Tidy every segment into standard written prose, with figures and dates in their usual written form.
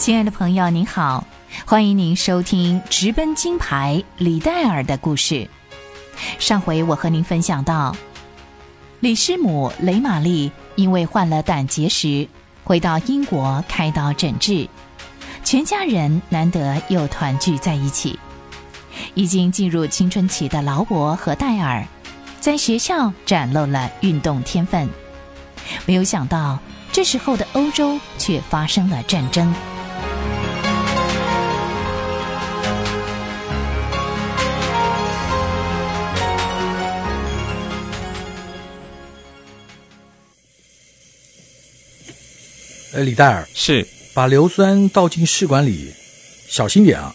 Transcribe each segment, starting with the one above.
亲爱的朋友您好，欢迎您收听直奔金牌李戴尔的故事。上回我和您分享到，李师母雷玛丽因为患了胆结石回到英国开刀诊治，全家人难得又团聚在一起。已经进入青春期的劳勃和戴尔在学校展露了运动天分，没有想到这时候的欧洲却发生了战争。李戴尔，是把硫酸倒进试管里，小心点啊，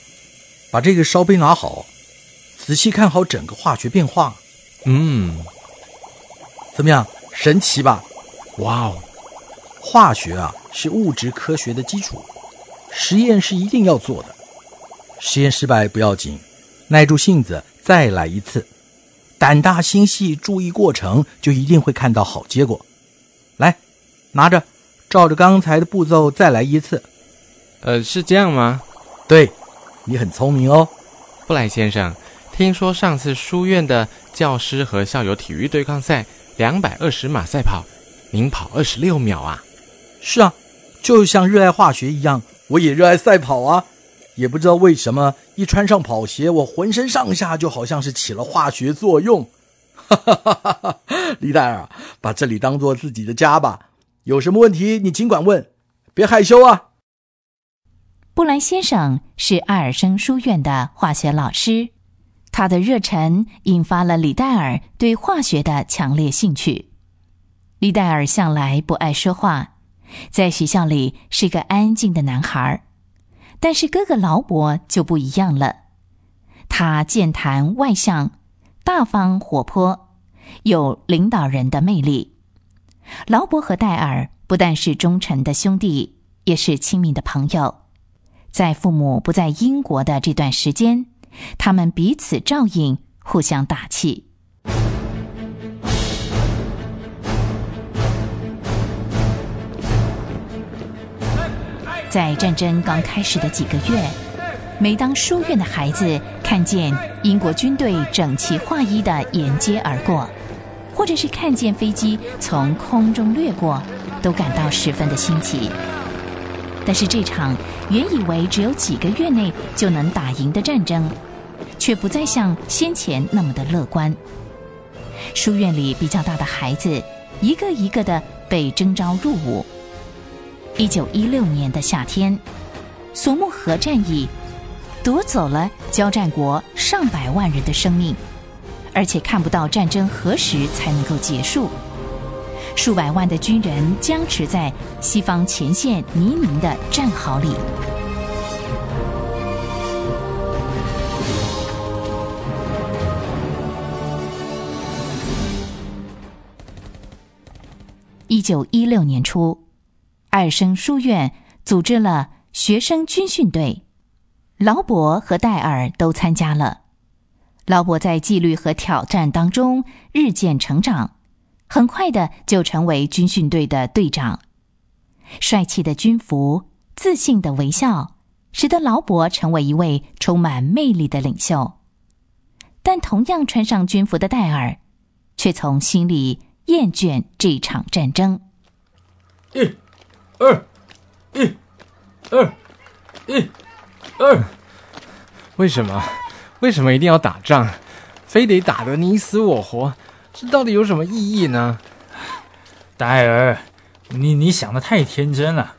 把这个烧杯拿好，仔细看好整个化学变化。怎么样，神奇吧？哇哦，化学啊是物质科学的基础，实验是一定要做的，实验失败不要紧，耐住性子再来一次，胆大心细，注意过程，就一定会看到好结果。来，拿着，照着刚才的步骤再来一次。是这样吗？对，你很聪明哦。布莱先生，听说上次书院的教师和校友体育对抗赛220码赛跑，您跑26秒啊？是啊，就像热爱化学一样，我也热爱赛跑啊。也不知道为什么，一穿上跑鞋，我浑身上下就好像是起了化学作用。李戴尔，把这里当做自己的家吧，有什么问题你尽管问，别害羞啊。布莱先生是艾尔生书院的化学老师，他的热忱引发了李戴尔对化学的强烈兴趣。李戴尔向来不爱说话，在学校里是个安静的男孩，但是哥哥劳勃就不一样了。他健谈外向，大方活泼，有领导人的魅力。劳勃和戴尔不但是忠诚的兄弟，也是亲密的朋友。在父母不在英国的这段时间，他们彼此照应，互相打气。在战争刚开始的几个月，每当书院的孩子看见英国军队整齐划一地沿街而过，或者是看见飞机从空中掠过，都感到十分的新奇。但是这场原以为只有几个月内就能打赢的战争，却不再像先前那么的乐观。书院里比较大的孩子，一个一个的被征召入伍。1916年的夏天，索木河战役夺走了交战国上百万人的生命，而且看不到战争何时才能够结束。数百万的军人僵持在西方前线泥泞的战壕里。1916年初，艾尔生书院组织了学生军训队，劳勃和戴尔都参加了。劳勃在纪律和挑战当中日渐成长，很快的就成为军训队的队长。帅气的军服，自信的微笑，使得劳勃成为一位充满魅力的领袖。但同样穿上军服的戴尔，却从心里厌倦这场战争。为什么一定要打仗？非得打得你死我活，这到底有什么意义呢？戴尔，你想得太天真了。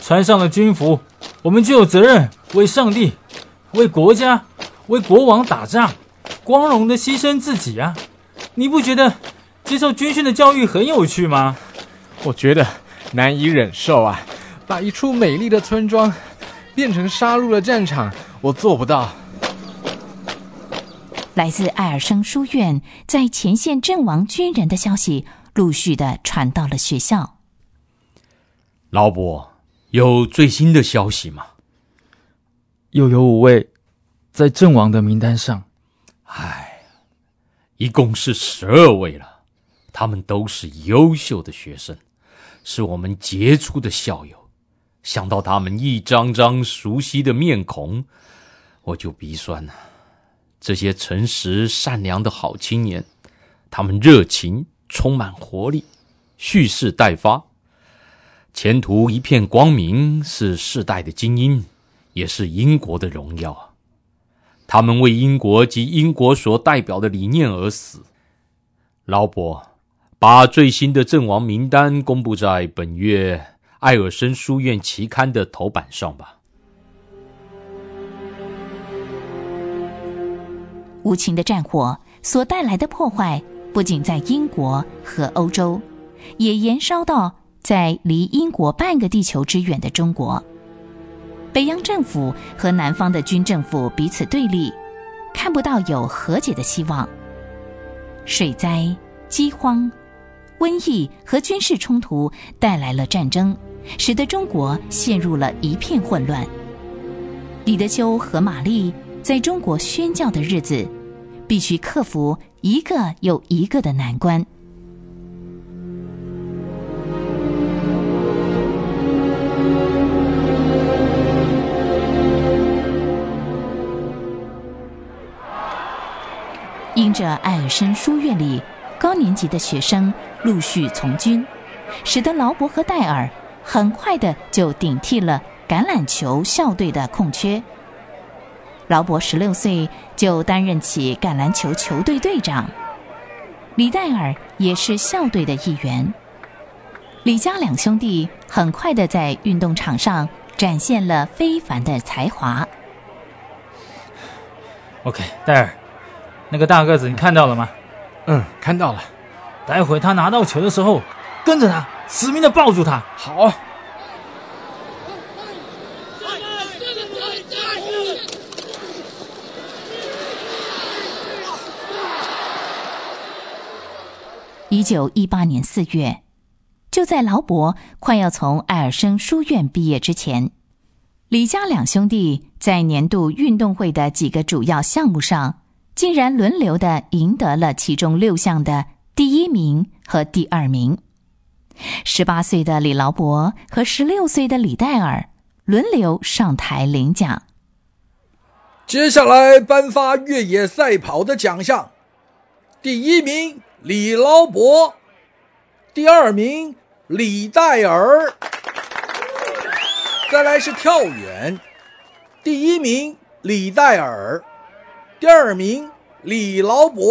穿上了军服，我们就有责任为上帝、为国家、为国王打仗，光荣的牺牲自己啊！你不觉得接受军训的教育很有趣吗？我觉得难以忍受啊！把一处美丽的村庄变成杀戮的战场，我做不到。来自艾尔生书院在前线阵亡军人的消息陆续地传到了学校。劳勃，有最新的消息吗？又有5位在阵亡的名单上。一共是12位了，他们都是优秀的学生，是我们杰出的校友，想到他们一张张熟悉的面孔，我就鼻酸了。这些诚实善良的好青年，他们热情，充满活力，蓄势待发，前途一片光明，是世代的精英，也是英国的荣耀。他们为英国及英国所代表的理念而死。劳勃把最新的阵亡名单公布在本月艾尔森书院期刊的头版上吧。无情的战火所带来的破坏，不仅在英国和欧洲，也延烧到在离英国半个地球之远的中国。北洋政府和南方的军政府彼此对立，看不到有和解的希望。水灾、饥荒、瘟疫和军事冲突带来了战争，使得中国陷入了一片混乱。李德修和马利在中国宣教的日子，必须克服一个又一个的难关。因着艾尔森书院里高年级的学生陆续从军，使得劳勃和戴尔很快的就顶替了橄榄球校队的空缺。劳勃16岁就担任起橄榄球球队队长，李戴尔也是校队的一员。李家两兄弟很快的在运动场上展现了非凡的才华。OK， 戴尔，那个大个子你看到了吗？看到了。待会他拿到球的时候，跟着他，死命的抱住他。好。1918年4月，就在劳勃快要从艾尔森书院毕业之前，李家两兄弟在年度运动会的几个主要项目上竟然轮流地赢得了其中6项的第1名和第2名。18岁的李劳勃和16岁的李戴尔轮流上台领奖。接下来颁发越野赛跑的奖项，第1名李劳勃，第2名李戴尔。再来是跳远，第1名李戴尔，第2名李劳勃。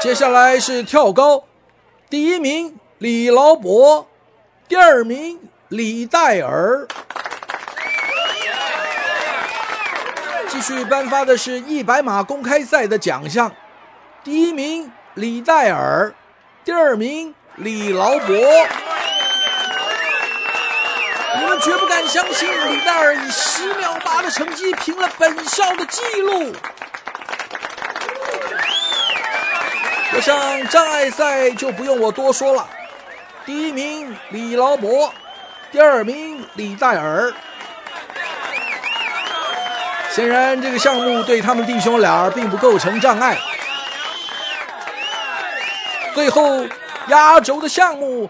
接下来是跳高，第1名李劳勃，第2名李戴尔。继续颁发的是100码公开赛的奖项，第1名李戴尔，第2名李劳勃。我们绝不敢相信李戴尔以10秒8的成绩平了本校的纪录。我想障碍赛就不用我多说了，第1名李劳勃，第2名李戴尔。显然这个项目对他们弟兄俩并不构成障碍。最后压轴的项目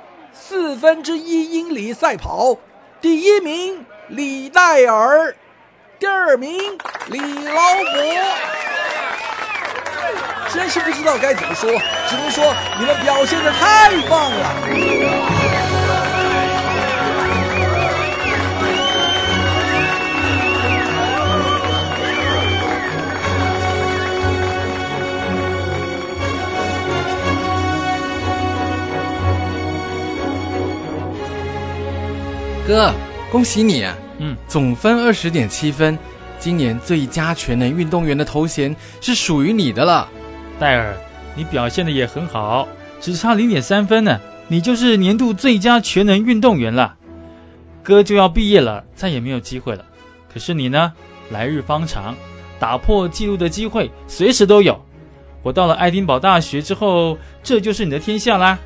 1/4英里赛跑，第1名李戴尔，第2名李劳勃。真是不知道该怎么说，只能说你们表现得太棒了。哥，恭喜你啊！总分20.7分，今年最佳全能运动员的头衔是属于你的了。戴尔，你表现的也很好，只差0.3分呢，你就是年度最佳全能运动员了。哥就要毕业了，再也没有机会了。可是你呢？来日方长，打破纪录的机会随时都有。我到了爱丁堡大学之后，这就是你的天下啦！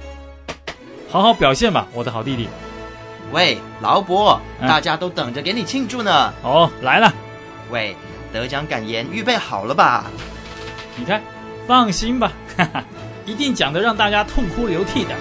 好好表现吧，我的好弟弟。喂，劳勃，大家都等着给你庆祝呢。来了。喂，得奖感言预备好了吧？你看，放心吧，一定讲得让大家痛哭流涕的。